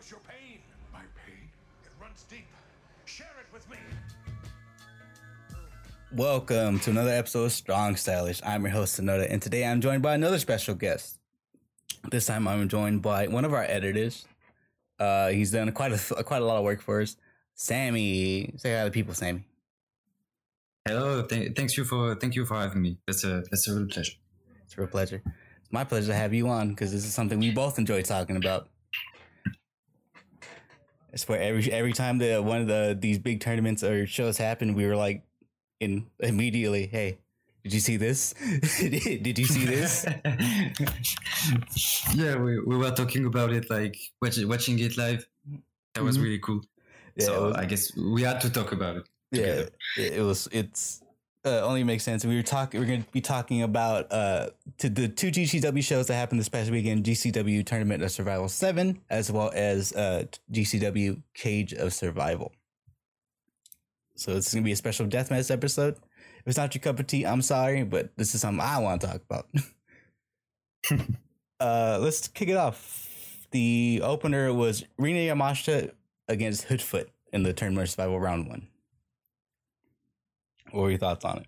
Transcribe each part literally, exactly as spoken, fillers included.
us your pain. My pain? It runs deep. Share it with me. Welcome to another episode of Strong Stylish. I'm your host, Sonoda, and today I'm joined by another special guest. This time I'm joined by one of our editors. Uh, he's done quite a quite a lot of work for us. Sammy, say hi to the people, Sammy. Hello, th- thanks you for thank you for having me. That's a that's a real pleasure. It's a real pleasure. It's my pleasure to have you on because this is something we both enjoy talking about. It's where every every time the one of the these big tournaments or shows happen, we were like, in immediately, hey, did you see this? Did you see this? Yeah, we, we were talking about it, like watch, watching it live. That was mm-hmm. really cool. Yeah, so was, I guess we had to talk about it. Yeah, it, it was. It's uh, only makes sense. We were talking. We're going to be talking about uh to the two G C W shows that happened this past weekend: G C W Tournament of Survival seven, as well as uh G C W Cage of Survival. So it's going to be a special deathmatch episode. If it's not your cup of tea, I'm sorry, but this is something I want to talk about. uh, let's kick it off. The opener was Rina Yamashita against Hoodfoot in the Tournament of Survival Round one. What were your thoughts on it?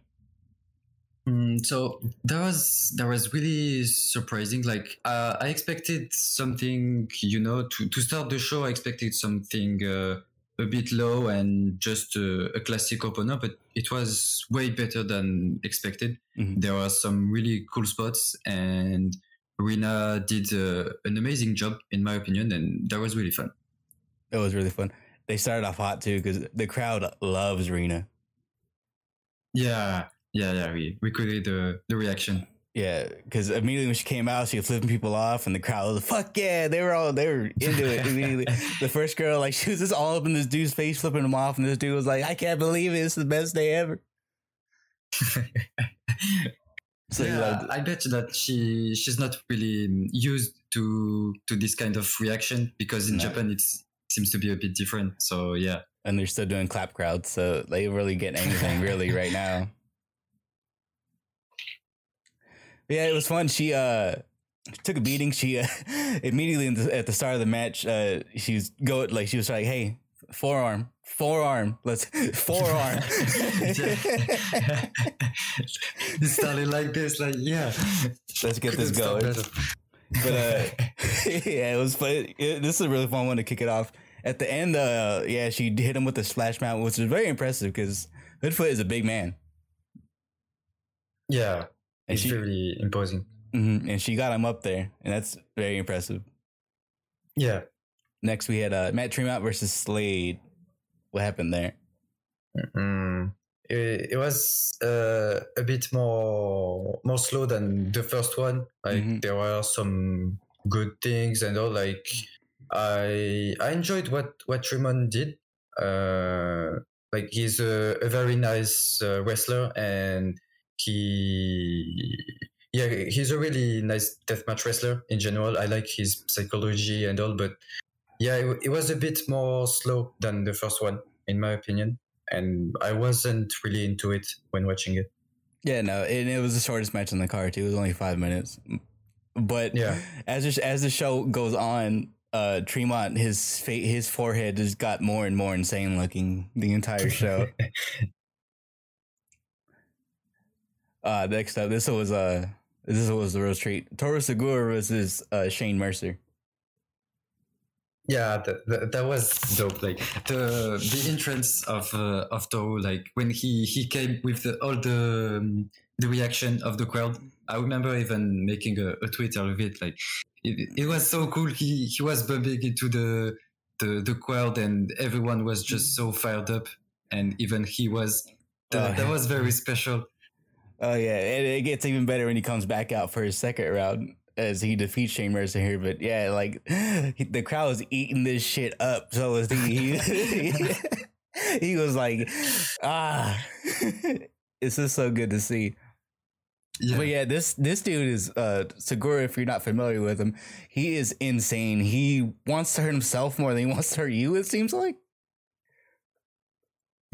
Mm, so that was that was really surprising. Like uh, I expected something, you know, to, to start the show. I expected something uh, a bit low and just a, a classic opener, but it was way better than expected. Mm-hmm. There were some really cool spots, and Rina did uh, an amazing job, in my opinion, and that was really fun. It was really fun. They started off hot too because the crowd loves Rina. Yeah, yeah, yeah. We we could hear the, the reaction. Yeah, because immediately when she came out, she was flipping people off, and the crowd was fuck yeah. They were all they were into it immediately. The first girl, like, she was just all up in this dude's face, flipping him off, and this dude was like, "I can't believe it. It's the best day ever." So yeah, loved- I bet that she she's not really used to to this kind of reaction because in no. Japan it's. Seems to be a bit different, so yeah. And they're still doing clap crowds, so they really get anything really right now. But yeah, it was fun. She uh took a beating. She uh, immediately in the, at the start of the match, uh, she's go like she was like, "Hey, forearm, forearm, let's forearm." It started like this, like yeah, let's get this going. But uh, yeah, it was fun. It, this is a really fun one to kick it off. At the end, uh, yeah, she hit him with the splash mount, which is very impressive because Hoodfoot is a big man. Yeah, and she's really imposing. Mm-hmm, and she got him up there, and that's very impressive. Yeah. Next, we had uh, Matt Tremont versus Slade. What happened there? Mm-hmm. It, it was uh, a bit more more slow than the first one. Like mm-hmm. there were some good things and all. Like I I enjoyed what what Tremont did. Uh, like he's a, a very nice uh, wrestler, and he yeah he's a really nice deathmatch wrestler in general. I like his psychology and all, but yeah, it, it was a bit more slow than the first one, in my opinion. And I wasn't really into it when watching it. Yeah, no, and it was the shortest match on the card, too. It was only five minutes. But yeah. as the, as the show goes on, uh, Tremont, his fa- his forehead just got more and more insane looking the entire show. uh, next up, this was uh, this was the real treat. Toru Segura versus uh, Shane Mercer. Yeah, that, that that was dope. Like the the entrance of uh, of Toru, like when he, he came with the, all the um, the reaction of the crowd. I remember even making a, a tweet out of it. Like it, it was so cool. He he was bumping into the, the the crowd, and everyone was just so fired up. And even he was. That, oh, that was very special. Oh yeah, and it gets even better when he comes back out for his second round, as he defeats Shane Mercer here, but yeah, like he, the crowd was eating this shit up. So was he. He, he was like, ah, it's just so good to see. Yeah. But yeah, this this dude is uh, Segura. If you're not familiar with him, he is insane. He wants to hurt himself more than he wants to hurt you. It seems like.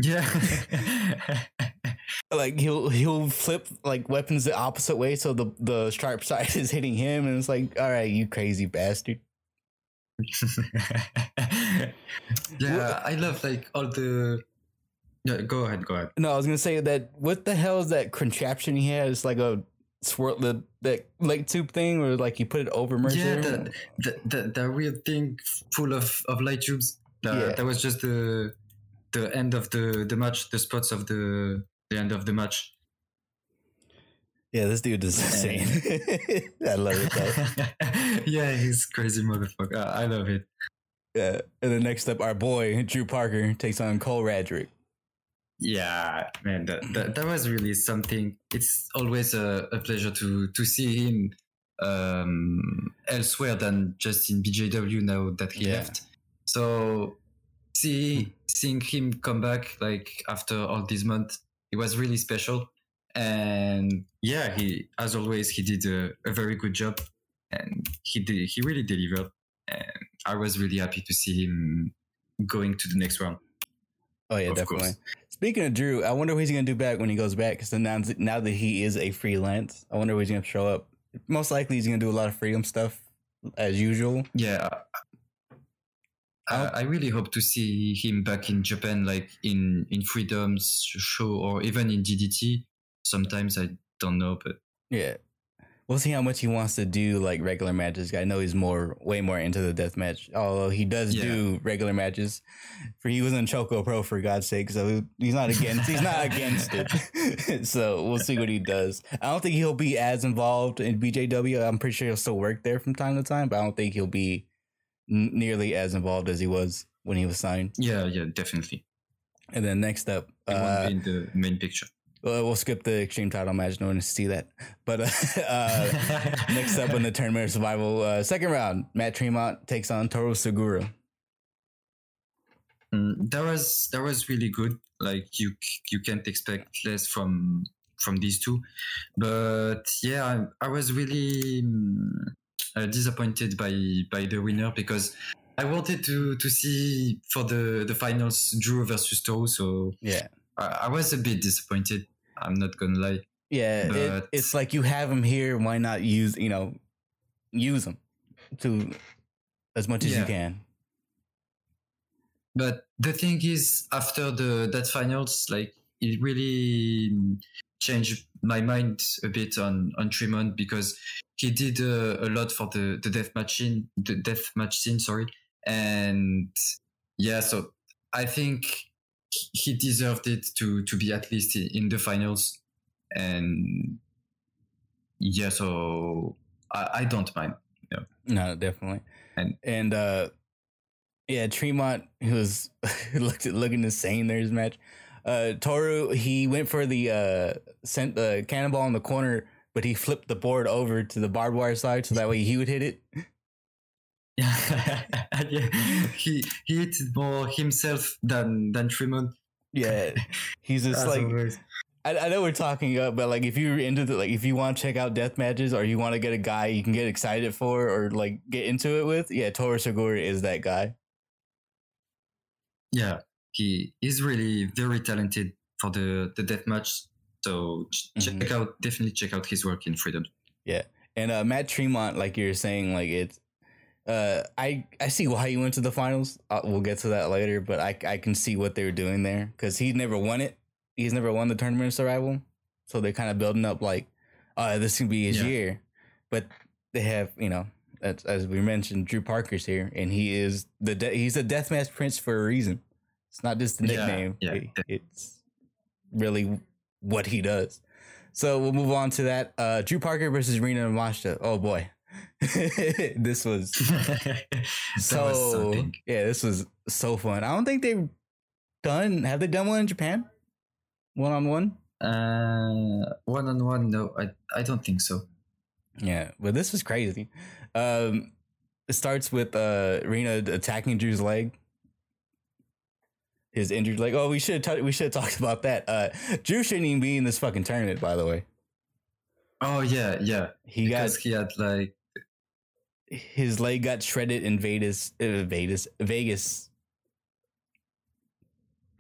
Yeah. Like he'll he'll flip like weapons the opposite way, so the the sharp side is hitting him, and it's like, all right, you crazy bastard. Yeah, I love like all the. Yeah, go ahead, go ahead. No, I was gonna say that. What the hell is that contraption he had? It's like a swirl, the that leg tube thing, where like you put it over Mercer. Yeah, that that that, that weird thing full of, of light tubes. That, yeah. that was just the the end of the, the match, the spots of the the end of the match. Yeah, this dude is insane. I love it. Yeah, he's crazy motherfucker. I love it. Yeah, and then next up, our boy Drew Parker takes on Cole Radrick. Yeah, man, that, that that was really something. It's always a, a pleasure to to see him um, elsewhere than just in B J W now that he yeah. left. So see seeing him come back like after all these months, it was really special. And yeah, he, as always, he did a, a very good job, and he did, he really delivered. And I was really happy to see him going to the next round. Oh yeah, definitely. Course. Speaking of Drew, I wonder what he's gonna do back when he goes back. Because now, now that he is a freelance, I wonder where he's gonna show up. Most likely, he's gonna do a lot of Freedom stuff as usual. Yeah, I, I really hope to see him back in Japan, like in in Freedom's show or even in D D T. Sometimes I don't know, but yeah, we'll see how much he wants to do like regular matches. I know he's more, way more into the death match. Although he does yeah. do regular matches. For he was in Choco Pro for God's sake, so he's not against. He's not against it. So we'll see what he does. I don't think he'll be as involved in B J W. I'm pretty sure he'll still work there from time to time, but I don't think he'll be n- nearly as involved as he was when he was signed. Yeah, yeah, definitely. And then next up, it uh, won't be in the main picture. Well, we'll skip the Extreme title match. No one wants to see that. But uh, uh, next up in the Tournament of Survival, uh, second round, Matt Tremont takes on Toru Segura. Mm, that was that was really good. Like you you can't expect less from from these two. But yeah, I, I was really uh, disappointed by by the winner, because I wanted to to see for the the finals Drew versus Toru. So yeah. I was a bit disappointed. I'm not gonna lie. Yeah, it, it's like you have him here. Why not use you know use him to as much yeah. as you can? But the thing is, after the that finals, like it really changed my mind a bit on on Tremont, because he did uh, a lot for the the death match scene, the death match scene. Sorry, and yeah, so I think. He deserved it to, to be at least in the finals. And yeah, so I, I don't mind. No. no, definitely. And, and uh, yeah, Tremont, who was looked, looking insane there in his match. Uh, Toru, he went for the, uh, sent the cannonball in the corner, but he flipped the board over to the barbed wire side so that way he would hit it. Yeah, he he hit more himself than than Tremont. Yeah, he's just like I, I know we're talking up, but like if you're into the like if you want to check out death matches or you want to get a guy you can get excited for or like get into it with, yeah, Toru Segura is that guy. Yeah, he is really very talented for the the death match. So check mm-hmm. out definitely check out his work in Freedom. Yeah, and uh, Matt Tremont, like you're saying, like it's. Uh, I, I see why he went to the finals. Uh, we'll get to that later, but I, I can see what they were doing there because he never won it. He's never won the Tournament of Survival. So they're kind of building up like, uh, this can be his yeah. year. But they have, you know, as, as we mentioned, Drew Parker's here, and he is the de- he's a deathmatch prince for a reason. It's not just the nickname. Yeah, yeah. It, it's really what he does. So we'll move on to that. Uh, Drew Parker versus Rina Yamashita. Oh, boy. This was so was yeah this was so fun. I don't think they've done have they done one in Japan one on one uh one on one no I I don't think so. Yeah, but this was crazy. Um it starts with uh Rina attacking Drew's leg, his injured leg. Oh, we should t- we should have talked about that. uh Drew shouldn't even be in this fucking tournament, by the way. Oh yeah yeah he because got he had like his leg got shredded in Vegas, uh, Vegas, Vegas.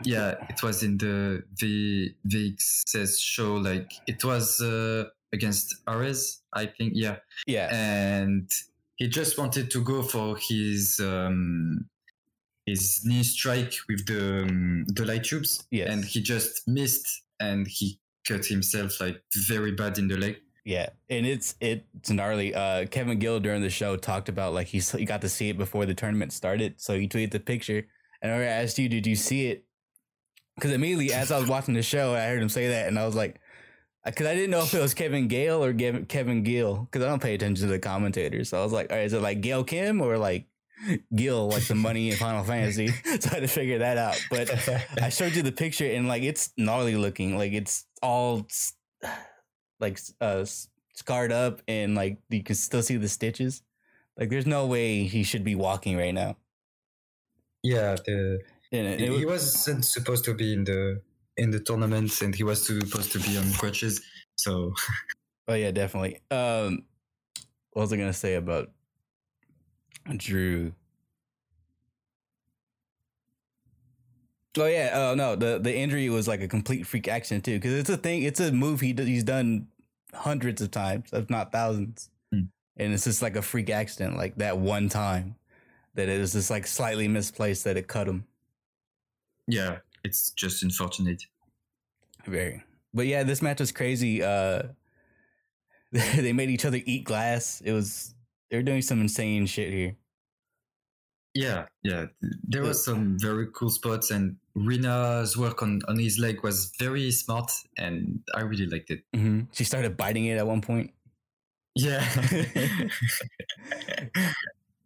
Yeah, it was in the the V X S show. Like it was uh, against Ares, I think. Yeah, yeah. And he just wanted to go for his um, his knee strike with the um, the light tubes, yes. and he just missed and he cut himself like very bad in the leg. Yeah, and it's it's gnarly. Uh, Kevin Gill during the show talked about like he he got to see it before the tournament started, so he tweeted the picture. And I asked you, did you see it? Because immediately as I was watching the show, I heard him say that, and I was like, because I didn't know if it was Kevin Gale or Kevin Gill, because I don't pay attention to the commentators. So I was like, all right, is it like Gail Kim or like Gill, like the money in Final Fantasy? So I had to figure that out. But I showed you the picture, and like it's gnarly looking, like it's all like uh, scarred up, and like you can still see the stitches. Like there's no way he should be walking right now. Yeah, the, yeah it, it was, he wasn't supposed to be in the in the tournament, and he was supposed to be on crutches. So, oh yeah, definitely. Um, what was I gonna say about Drew? Oh yeah, oh no, the the injury was like a complete freak accident too, because it's a thing, it's a move he he's done hundreds of times, if not thousands, mm. and it's just like a freak accident, like that one time. That it was just like slightly misplaced that it cut him. Yeah, it's just unfortunate. Very. But yeah, this match was crazy. Uh, they made each other eat glass. It was, they were doing some insane shit here. Yeah, yeah. There was some very cool spots, and Rina's work on, on his leg was very smart, and I really liked it. Mm-hmm. She started biting it at one point. Yeah.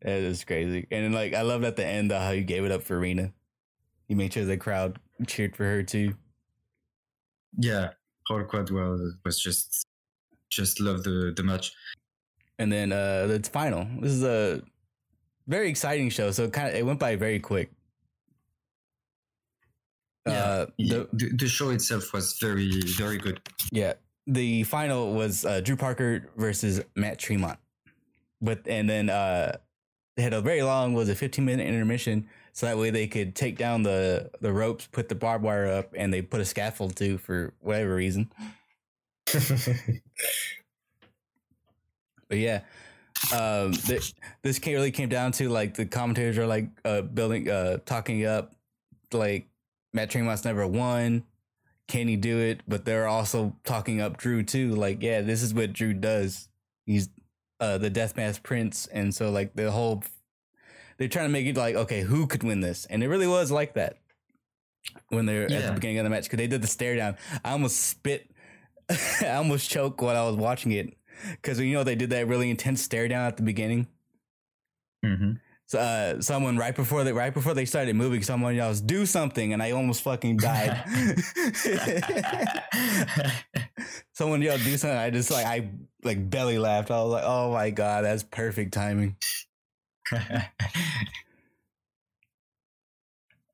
That is crazy. And like, I love at the end uh, how you gave it up for Rina. You made sure the crowd cheered for her too. Yeah, whole crowd was was just just loved the, the match. And then uh, it's final. This is a very exciting show. So it kind of it went by very quick. Yeah, uh, the, the the show itself was very very good. Yeah, the final was uh, Drew Parker versus Matt Tremont. But and then. Uh, They had a very long, was a fifteen minute intermission, so that way they could take down the, the ropes, put the barbed wire up, and they put a scaffold too for whatever reason. But yeah, um, th- this came, really came down to like the commentators are like uh, building, uh, talking up like Matt Tremont's never won. Can he do it? But they're also talking up Drew too. Like, yeah, this is what Drew does. He's Uh, the Deathmatch Prince, and so like the whole they're trying to make it like, okay, who could win this? And it really was like that when they're yeah. at the beginning of the match, because they did the stare down. I almost spit I almost choked while I was watching it, because you know they did that really intense stare down at the beginning. Mm-hmm. So uh, someone right before that right before they started moving, someone else do something, and I almost fucking died. Someone yelled, do something. I just like I like belly laughed. I was like, oh my God, that's perfect timing.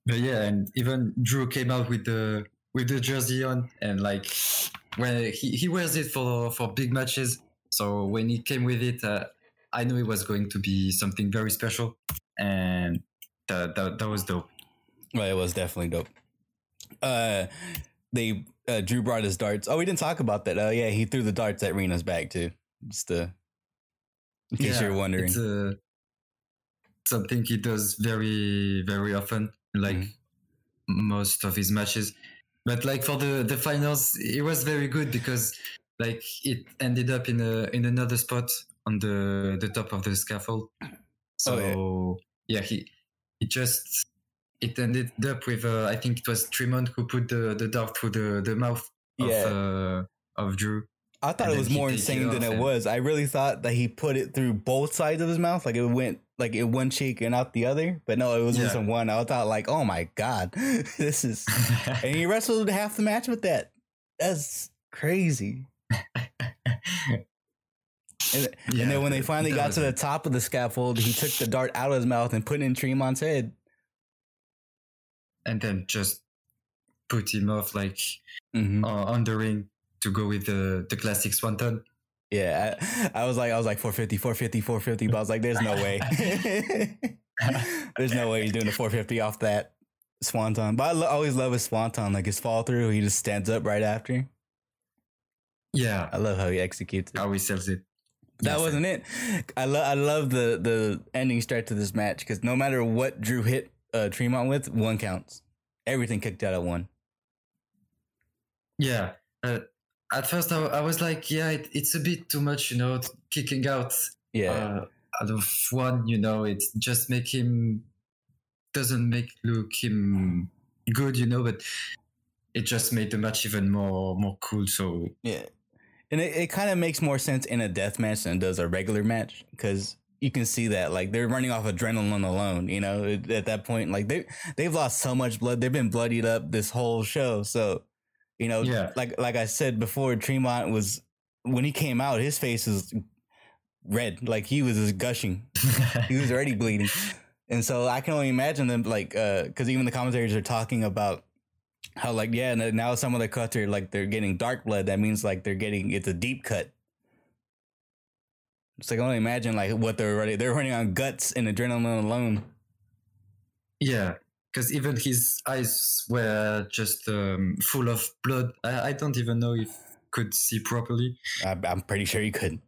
But yeah, and even Drew came out with the with the jersey on, and like when he, he wears it for, for big matches. So when he came with it, uh, I knew it was going to be something very special, and that that, that was dope. Well, it was definitely dope. Uh, they. Uh, Drew brought his darts. Oh, we didn't talk about that. Oh, uh, yeah, he threw the darts at Rina's back too. Just uh, in case yeah, you're wondering, it's uh, something he does very, very often, like mm-hmm. most of his matches. But like for the, the finals, it was very good because like it ended up in a in another spot on the the top of the scaffold. So oh, yeah. yeah, he he just. It ended up with, uh, I think it was Tremont who put the, the dart through the, the mouth of, yeah. uh, of Drew. I thought and it was more insane than it was. I really thought that he put it through both sides of his mouth. Like it went like in one cheek and out the other. But no, it was yeah. just in one. I thought like, oh my God, this is... And he wrestled half the match with that. That's crazy. And, yeah, and then when they finally got to it. the top of the scaffold, he took the dart out of his mouth and put it in Tremont's head. And then just put him off like mm-hmm. uh, on the ring to go with the, the classic swanton. Yeah, I, I was like, I was like four fifty, four fifty, four fifty, but I was like, there's no way. There's no way he's doing the four fifty off that swanton. But I lo- always love his swanton, like his fall through. He just stands up right after. Yeah, I love how he executes it. How he sells it. That yes, wasn't it. I love I love the the ending stretch to this match because no matter what Drew hit uh, Tremont with, one counts. Everything kicked out at one. Yeah. Uh, at first, I, I was like, yeah, it, it's a bit too much, you know, kicking out. Yeah. Uh, out of one, you know, it just make him doesn't make look him good, you know, but it just made the match even more more cool. So yeah. And it, it kind of makes more sense in a death match than it does a regular match because you can see that like they're running off adrenaline alone, you know, at that point, like they, they've lost so much blood. They've been bloodied up this whole show. So, you know, yeah. like, like I said before, Tremont was, when he came out, his face was red. Like he was just gushing. He was already bleeding. And so I can only imagine them like, uh, cause even the commentators are talking about how like, yeah, now some of the cuts are like they're getting dark blood. That means like they're getting, it's a deep cut. It's like I only imagine like what they're running. They're running on guts and adrenaline alone. Yeah, because even his eyes were just um, full of blood. I, I don't even know if could see properly. I, I'm pretty sure he couldn't.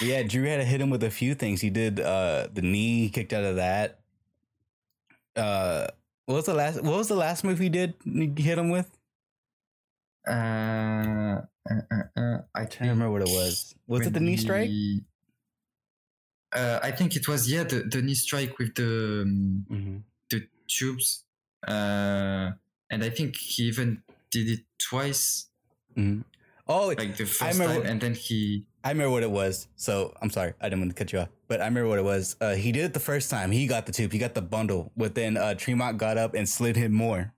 Yeah, Drew had to hit him with a few things. He did uh, the knee, kicked out of that. Uh. What was the last? What was the last move he did? He hit him with? Uh, uh, uh, uh I can't remember what it was. Was it the knee strike? The, uh, I think it was yeah the, the knee strike with the um, mm-hmm. the tubes, uh, and I think he even did it twice. Mm-hmm. Oh, like the first I remember, time, and then he. I remember what it was. So I'm sorry, I didn't want to cut you off. But I remember what it was. Uh, he did it the first time. He got the tube. He got the bundle. But then uh, Tremont got up and slid him more.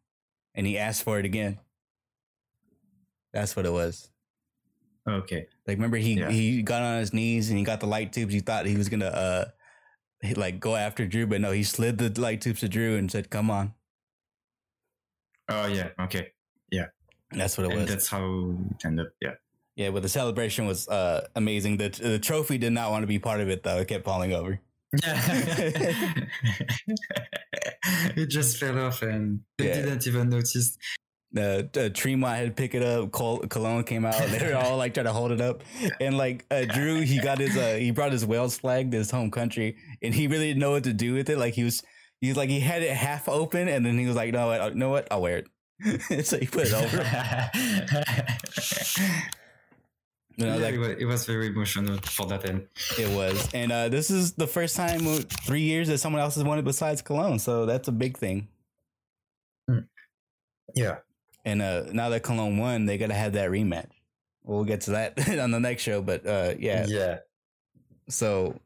And he asked for it again. That's what it was. Okay. Like, remember, he, yeah. he got on his knees and he got the light tubes. He thought he was going to, uh, like, go after Drew. But no, he slid the light tubes to Drew and said, come on. Oh, yeah. Okay. Yeah. That's what it and was. That's how it ended up. Yeah. Yeah, but the celebration was uh, amazing. The, the trophy did not want to be part of it, though. It kept falling over. Yeah. It just fell off, and they yeah. didn't even notice. Uh, uh, Tremont had to pick it up. Col- Colon came out. They were all like trying to hold it up. And like uh, Drew, he got his uh, he brought his Wales flag to his home country, and he really didn't know what to do with it. Like he was, he was like he had it half open, and then he was like, "No, I, you know what? I'll wear it." So he put it over. You know, yeah, like, it, was, it was very emotional for that end. It was. And uh, this is the first time in three years that someone else has won it besides Colon. So that's a big thing. Yeah. And uh, now that Colon won, they got to have that rematch. We'll get to that on the next show. But uh, yeah. Yeah. So,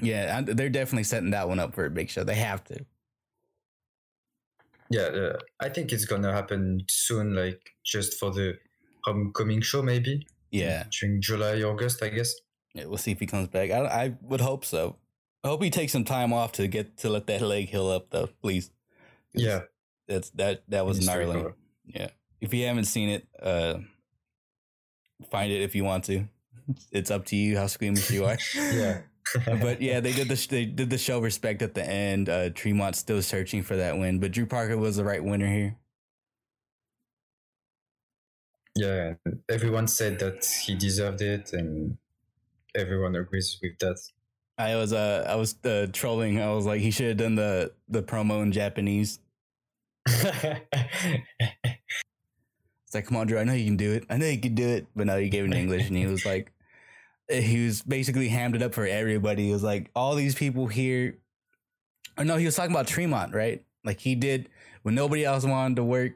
yeah, they're definitely setting that one up for a big show. They have to. Yeah. Uh, I think it's going to happen soon, like just for the homecoming show, maybe. Yeah, during July, August, I guess. Yeah, we'll see if he comes back. I, I would hope so. I hope he takes some time off to get to let that leg heal up, though. Please. Yeah, that's that. That was gnarly. Yeah. If you haven't seen it, uh, find it if you want to. It's up to you how squeamish you are. Yeah. But yeah, they did the they did the show respect at the end. Uh, Tremont's still searching for that win, but Drew Parker was the right winner here. Yeah, everyone said that he deserved it, and everyone agrees with that. I was uh, I was uh, trolling. I was like, he should have done the, the promo in Japanese. It's like, come on, Drew, I know you can do it. I know you can do it. But no, you gave it in English, and he was like, he was basically hammed it up for everybody. He was like, all these people here. Or no, he was talking about Tremont, right? Like he did when nobody else wanted to work.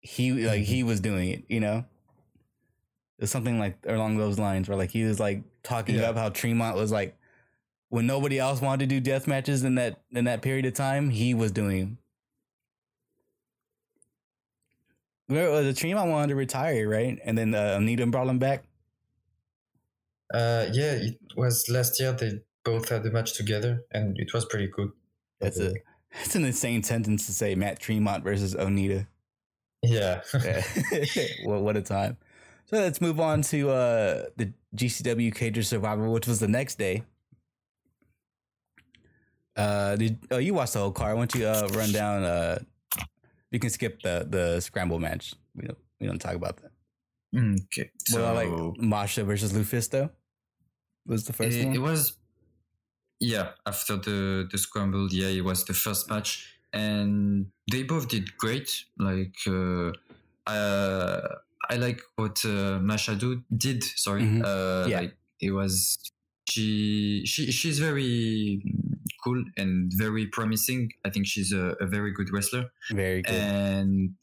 He like he was doing it, you know. It's something like along those lines where like he was like talking yeah. about how Tremont was like when nobody else wanted to do death matches in that in that period of time, he was doing them. Remember, the Tremont wanted to retire, right? And then uh, Needham brought him back. Uh, yeah, it was last year. They both had the match together, and it was pretty cool. That's a that's an insane sentence to say. Matt Tremont versus Onita. Yeah. Well, what a time. So let's move on to uh, the G C W Cage of Survival, which was the next day. Uh, did, oh, you watched the whole card. Why don't you uh, run down? Uh, you can skip the, the scramble match. We don't we don't talk about that. Okay. So well, like Masha versus Lufisto was the first it, one. It was, yeah. After the the scramble, yeah, it was the first match, and they both did great. Like, uh, uh, I like what uh, Masha do, did. Sorry, mm-hmm. uh, yeah. Like, it was she she she's very cool and very promising. I think she's a, a very good wrestler. Very good. And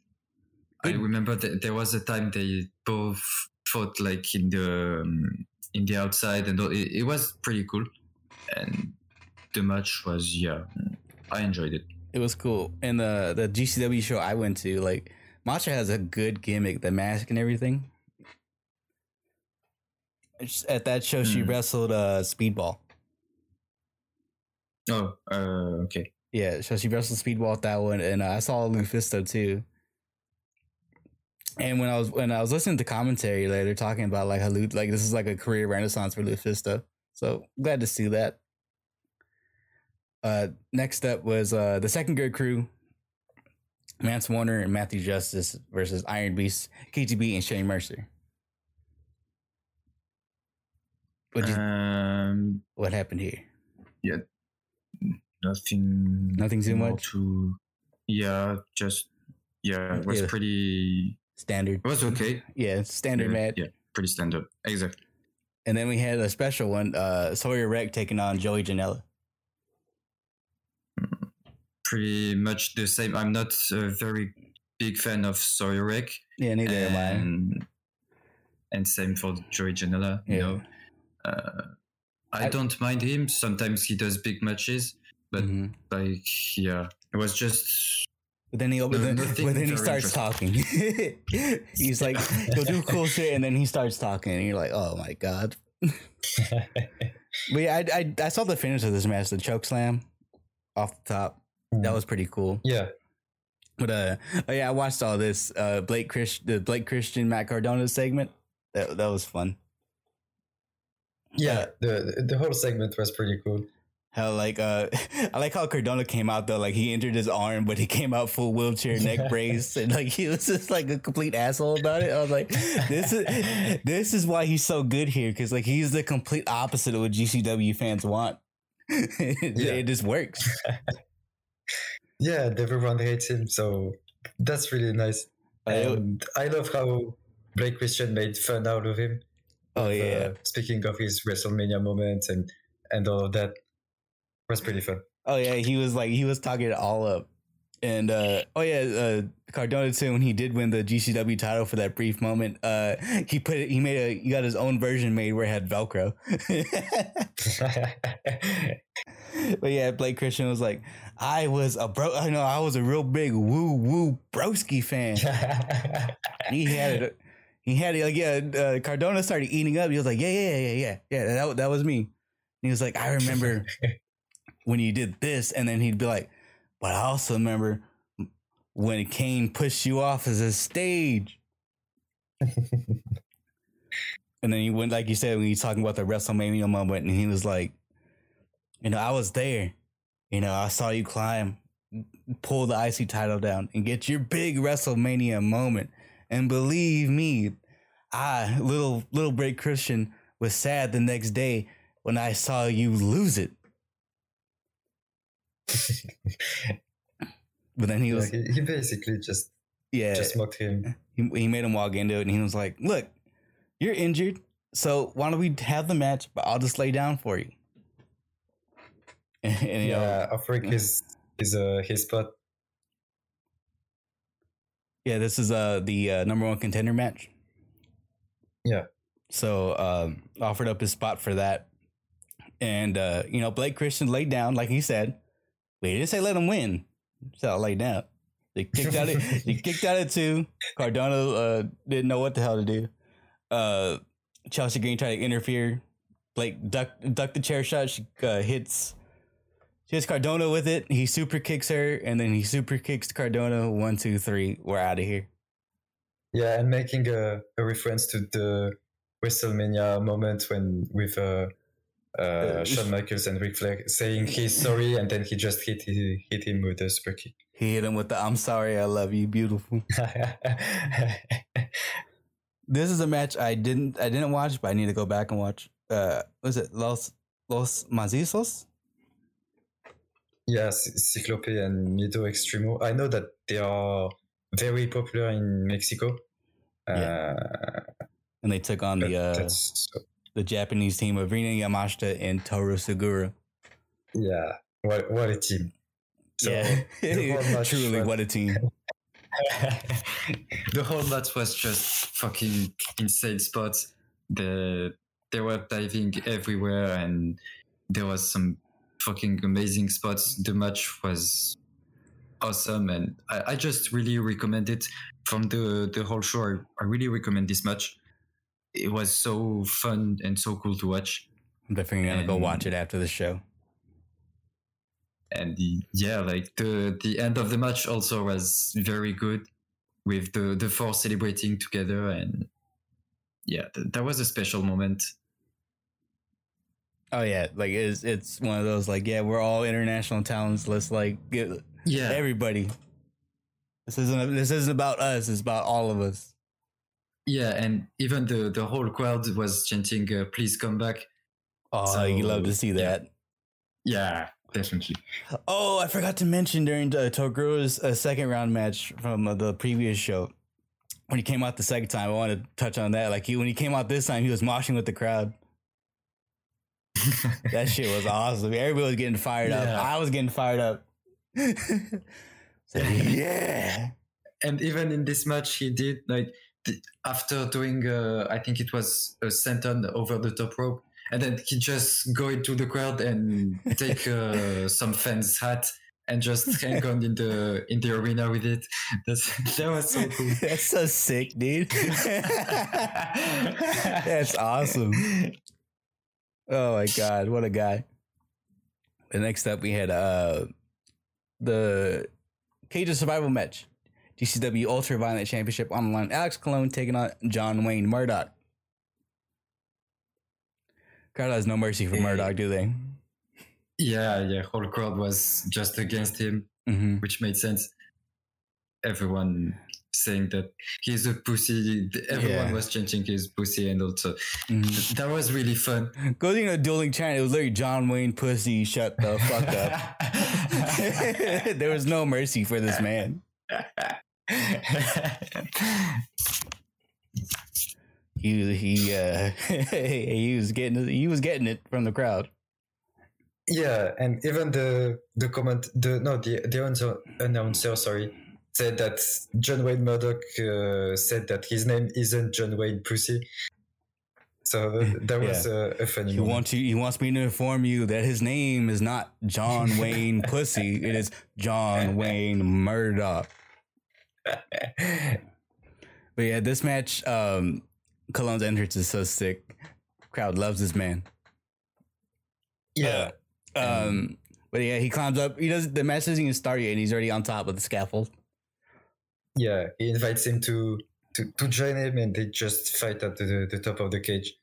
I remember that there was a time they both fought like in the um, in the outside, and it, it was pretty cool. And the match was, yeah, I enjoyed it. It was cool. And the the G C W show I went to, like, Masha has a good gimmick, the mask and everything. At that show, mm. she wrestled uh, Speedball. Oh, uh, okay. Yeah, so she wrestled Speedball at that one, and uh, I saw Lufisto too. And when I was when I was listening to commentary later, like, talking about like Halut, like this is like a career renaissance for Lufisto. So glad to see that. Uh, next up was uh, the second grade crew, Mance Warner and Matthew Justice versus Iron Beast, K G B and Shane Mercer. What um, what happened here? Yeah, nothing. Nothing too much. To, yeah, just yeah, it was yeah. pretty. Standard. It was okay. Yeah, standard yeah, match. Yeah, pretty standard. Exactly. And then we had a special one, uh, Sawyer Wreck taking on Joey Janela. Pretty much the same. I'm not a very big fan of Sawyer Wreck. Yeah, neither and, am I. And same for Joey Janela. Yeah. You know, uh, I, I don't mind him. Sometimes he does big matches, but mm-hmm. like, yeah, it was just. But then he, no, but then, but then he starts talking. He's like, he'll do cool shit, and then he starts talking, and you're like, oh my god. But yeah, I, I I saw the finish of this match, the choke slam off the top. Mm. That was pretty cool. Yeah. But uh, oh yeah, I watched all this uh Blake Christian, the Blake Christian Matt Cardona segment. That that was fun. Yeah, uh, the the whole segment was pretty cool. How like uh, I like how Cardona came out though. Like he entered his arm, but he came out full wheelchair, neck brace, and like he was just like a complete asshole about it. I was like, this is this is why he's so good here, because like he's the complete opposite of what G C W fans want. it, yeah. it just works. Yeah, everyone hates him, so that's really nice. And I, I love how Blake Christian made fun out of him. Oh with, yeah. Uh, speaking of his WrestleMania moments and and all of that. Was pretty fun. Oh yeah, he was like he was talking it all up, and uh, oh yeah, uh, Cardona too. When he did win the G C W title for that brief moment, uh, he put it, he made a he got his own version made where it had Velcro. But yeah, Blake Christian was like, I was a bro, I know I was a real big woo woo broski fan. he had it, he had it like yeah. Uh, Cardona started eating up. He was like yeah yeah yeah yeah yeah that that was me. And he was like, I remember. When you did this, and then he'd be like, but I also remember when Kane pushed you off as a stage. And then he went, like you said, when he's talking about the WrestleMania moment, and he was like, you know, I was there. You know, I saw you climb, pull the I C title down, and get your big WrestleMania moment. And believe me, I, little, little Blake Christian, was sad the next day when I saw you lose it. But then he was yeah, he, he basically just yeah just mocked him. He, he made him walk into it, and he was like, look, you're injured, so why don't we have the match, but I'll just lay down for you. And, and, yeah you know, offering his his uh his spot. Yeah, this is uh the uh, number one contender match. Yeah, so um offered up his spot for that, and uh you know, Blake Christian laid down like he said. They didn't say let him win. So I laid down. They kicked out it. They kicked out at two. Cardona uh, didn't know what the hell to do. Uh, Chelsea Green tried to interfere. Blake ducked ducked the chair shot. She uh, hits. She hits Cardona with it. He super kicks her, and then he super kicks Cardona. One, two, three. We're out of here. Yeah, and making a, a reference to the WrestleMania moment when with. Uh, Uh, Shawn Michaels and Ric Flair saying he's sorry, and then he just hit he, hit him with a super kick. He hit him with the "I'm sorry, I love you, beautiful." This is a match I didn't I didn't watch, but I need to go back and watch. Uh, what is it? Los Los Macizos? Yes, Ciclope and Miedo Extremo. I know that they are very popular in Mexico. Yeah. Uh, and they took on the uh, so. the Japanese team of Rina Yamashita and Toru Segura. Yeah, what what a team! So yeah, truly, fun. What a team! The whole match was just fucking insane spots. The they were diving everywhere, and there was some fucking amazing spots. The match was awesome, and I, I just really recommend it. From the the whole show, I, I really recommend this match. It was so fun and so cool to watch. I'm definitely gonna and, go watch it after the show. And the, yeah, like the the end of the match also was very good, with the the four celebrating together, and yeah, th- that was a special moment. Oh yeah, like it's it's one of those like yeah, we're all international talents. Let's like get yeah everybody. This isn't this isn't about us. It's about all of us. Yeah, and even the, the whole crowd was chanting, uh, "Please come back." Oh, so, you love to see that. Yeah, yeah, definitely. Oh, I forgot to mention during uh, Toru's uh, second round match from uh, the previous show, when he came out the second time, I want to touch on that. Like he, when he came out this time, he was moshing with the crowd. That shit was awesome. Everybody was getting fired yeah. up. I was getting fired up. Yeah, and even in this match, he did like the, after doing, uh, I think it was a senton over the top rope, and then he just go into the crowd and take uh, some fan's hat and just hang on in the in the arena with it. That's, that was so cool. That's so sick, dude. That's awesome. Oh my god, what a guy! The next up, we had uh the Cage of Survival match, G C W Ultra Violent Championship on the line. Alex Colon taking on John Wayne Murdoch. Crowd has no mercy for Murdoch, do they? Yeah, yeah. Whole crowd was just against him, mm-hmm. which made sense. Everyone saying that he's a pussy. Everyone yeah. was chanting his pussy, and also mm-hmm. that was really fun. Because you know, dueling chant, it was literally John Wayne pussy. Shut the fuck up. There was no mercy for this man. he he uh, he was getting he was getting it from the crowd. Yeah, and even the the comment the no the the announcer, announcer sorry said that John Wayne Murdoch uh, said that his name isn't John Wayne Pussy. So that was yeah. a, a funny. He wants you. He wants me to inform you that his name is not John Wayne Pussy. It is John Wayne Murdoch. But yeah, this match, um, Colon's entrance is so sick. Crowd loves this man. Yeah. Uh, um. But yeah, he climbs up. He does the match doesn't even start yet, and he's already on top of the scaffold. Yeah, he invites him to. To, to join him, and they just fight at the, the top of the cage.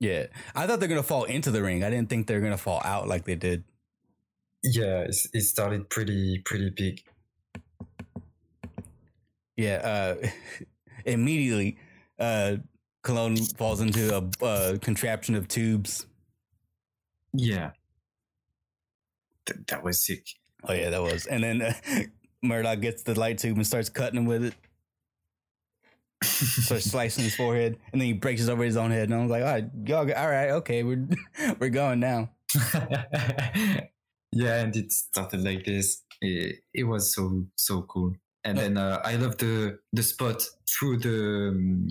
Yeah, I thought they're gonna fall into the ring. I didn't think they're gonna fall out like they did. Yeah, it's, it started pretty pretty big. Yeah, uh, immediately, uh, Colon falls into a uh, contraption of tubes. Yeah, Th- that was sick. Oh yeah, that was. And then uh, Murdoch gets the light tube and starts cutting him with it. Starts slicing his forehead, and then he breaks it over his own head. And I was like, "All right, y'all, all right, okay, we're we're going now." Yeah, and it started like this. It, it was so so cool. And oh. then uh, I love the the spot through the um,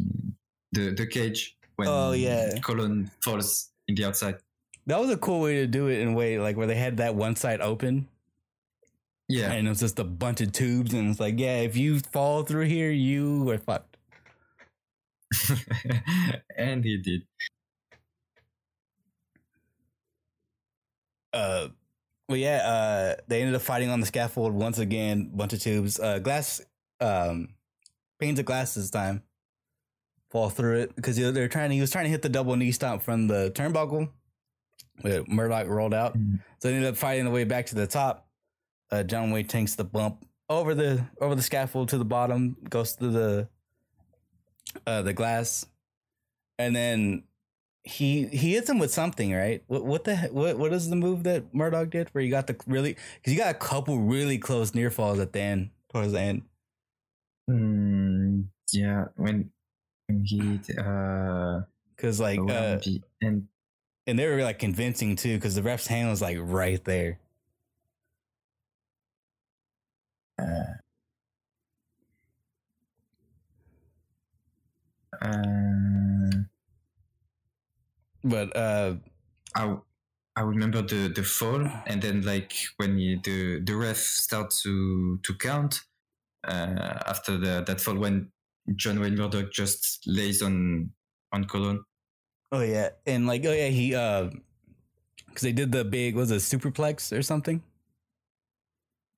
the the cage when oh, yeah. Colon falls in the outside. That was a cool way to do it in a way, like where they had that one side open. Yeah, and it was just a bunch of tubes, and it's like, yeah, if you fall through here, you are fucked. And he did. Uh, well, yeah. Uh, they ended up fighting on the scaffold once again. Bunch of tubes, uh, glass, um, panes of glass this time. Fall through it because they're trying. To, he was trying to hit the double knee stomp from the turnbuckle. Murdoch rolled out, mm-hmm. so they ended up fighting the way back to the top. Uh, John Wayne tanks the bump over the over the scaffold to the bottom. Goes through the. Uh, the glass and then he he hits him with something, right? What what the what what is the move that Murdoch did where you got the really because you got a couple really close near falls at the end towards the end. Mm, yeah, when when he uh because like uh, and and they were like convincing too because the ref's hand was like right there. Uh. Uh, but uh, I I remember the, the fall and then like when you, the the ref starts to to count uh, after the, that fall when John Wayne Murdoch just lays on on Colon. Oh yeah, and like oh yeah he uh because they did the big was it superplex or something.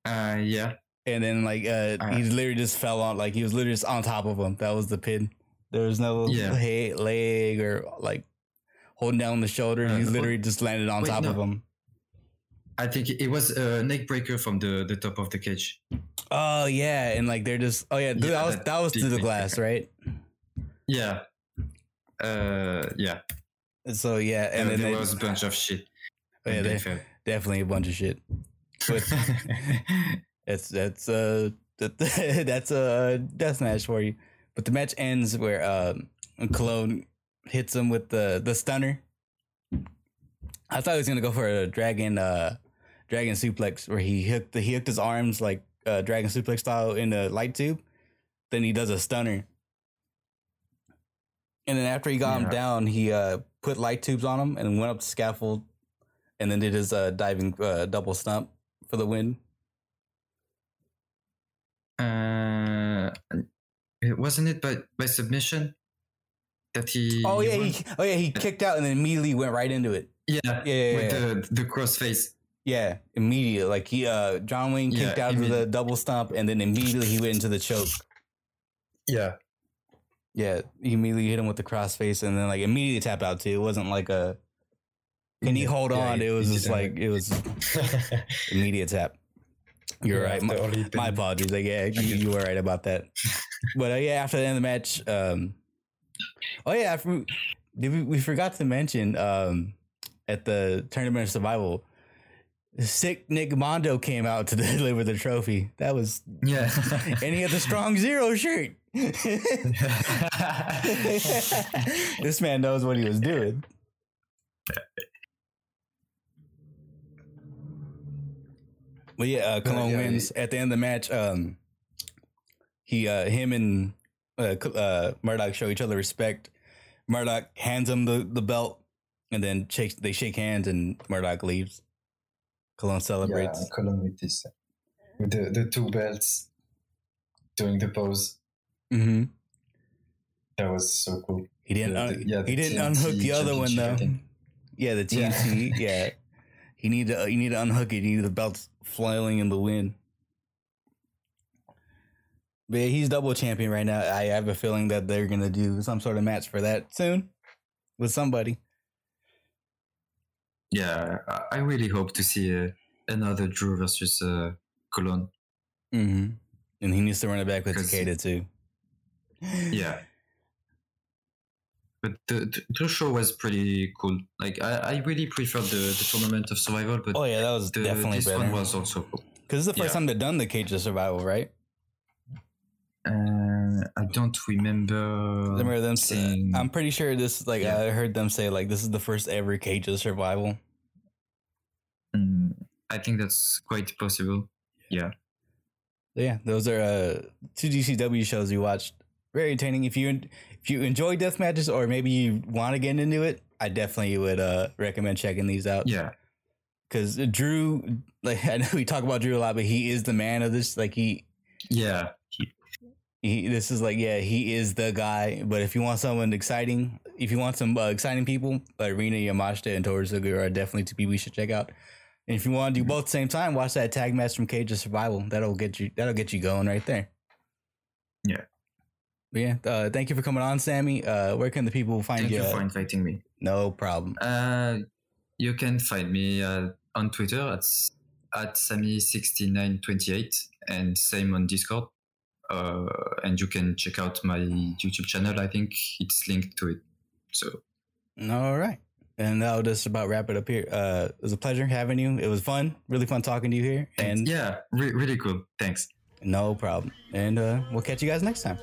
Uh yeah, and then like uh, uh he literally just fell on like he was literally just on top of him. That was the pin. There was no yeah. head, leg or like holding down the shoulder. Uh, he literally just landed on wait, top no. of him. I think it was a neck breaker from the, the top of the cage. Oh yeah, and like they're just oh yeah, dude, yeah that was that, that was through the glass, breaker. right? Yeah. Uh yeah. So yeah, and, and then there was just, a bunch of shit. Oh, yeah, they, definitely a bunch of shit. But that's that's uh that, that's a death match for you. But the match ends where uh, Colon hits him with the, the stunner. I thought he was gonna go for a dragon uh, dragon suplex where he hooked the, he hooked his arms like uh, dragon suplex style in the light tube. Then he does a stunner, and then after he got yeah. him down, he uh, put light tubes on him and went up the scaffold, and then did his uh, diving uh, double stump for the win. Uh. It wasn't it by, by submission that he oh yeah he, oh yeah he kicked out and then immediately went right into it yeah yeah, yeah with yeah. the the crossface yeah immediately like he uh John Wayne kicked yeah, out of the double stomp and then immediately he went into the choke yeah yeah he immediately hit him with the crossface and then like immediately tap out too. It wasn't like a can he hold yeah, on yeah, it was just like it, it was immediate tap. You're yeah, right. My, my apologies. Like, yeah, you, you were right about that. But uh, yeah, after the end of the match, um, oh yeah, I, we, we forgot to mention um, at the Tournament of Survival, Sick Nick Mondo came out to deliver the trophy. That was yeah, and he had the Strong Zero shirt. This man knows what he was doing. But yeah, uh, Colon yeah, wins yeah. at the end of the match. Um, he, uh, him, and uh, uh, Murdoch show each other respect. Murdoch hands him the, the belt, and then shakes, they shake hands, and Murdoch leaves. Colon celebrates. Yeah, Colon with this, with the, the two belts, doing the pose. Mm-hmm. That was so cool. He didn't. The, un- the, yeah, the he didn't T N T unhook the other one though. Yeah, the T N T. Yeah. yeah. He need to. You need to unhook it. You need the belts flailing in the wind. But yeah, he's double champion right now. I have a feeling that they're gonna do some sort of match for that soon with somebody. Yeah, I really hope to see uh, another Drew versus uh, Colon. Mm-hmm. And he needs to run it back with Takeda too. Yeah. But the, the, the show was pretty cool. Like I, I really preferred the, the Tournament of Survival. But oh yeah, that was the, definitely this better. One was also cool because it's the first yeah. time they've done the Cage of Survival, right? Uh, I don't remember. I remember them saying. I'm pretty sure this. Like yeah. I heard them say, like this is the first ever Cage of Survival. Mm, I think that's quite possible. Yeah. So yeah, those are uh, two G C W shows we watched. Very entertaining. If you if you enjoy death matches or maybe you want to get into it, I definitely would uh, recommend checking these out. Yeah, because Drew, like I know we talk about Drew a lot, but he is the man of this. Like he, yeah, he. This is like yeah, he is the guy. But if you want someone exciting, if you want some uh, exciting people, like Rina Yamashita and Toru Segura are definitely two people you should check out. And if you want to do both at the same time, watch that tag match from Cage of Survival. That'll get you. That'll get you going right there. Yeah. But yeah, uh, thank you for coming on, Sammy. Uh, where can the people find thank you? Thank you for inviting me. No problem. Uh, you can find me uh, on Twitter at, at Sammy six nine two eight and same on Discord. Uh, and you can check out my YouTube channel. I think it's linked to it. So. All right. And that'll just about wrap it up here. Uh, it was a pleasure having you. It was fun. Really fun talking to you here. Thanks. And yeah, re- really cool. Thanks. No problem. And uh, we'll catch you guys next time.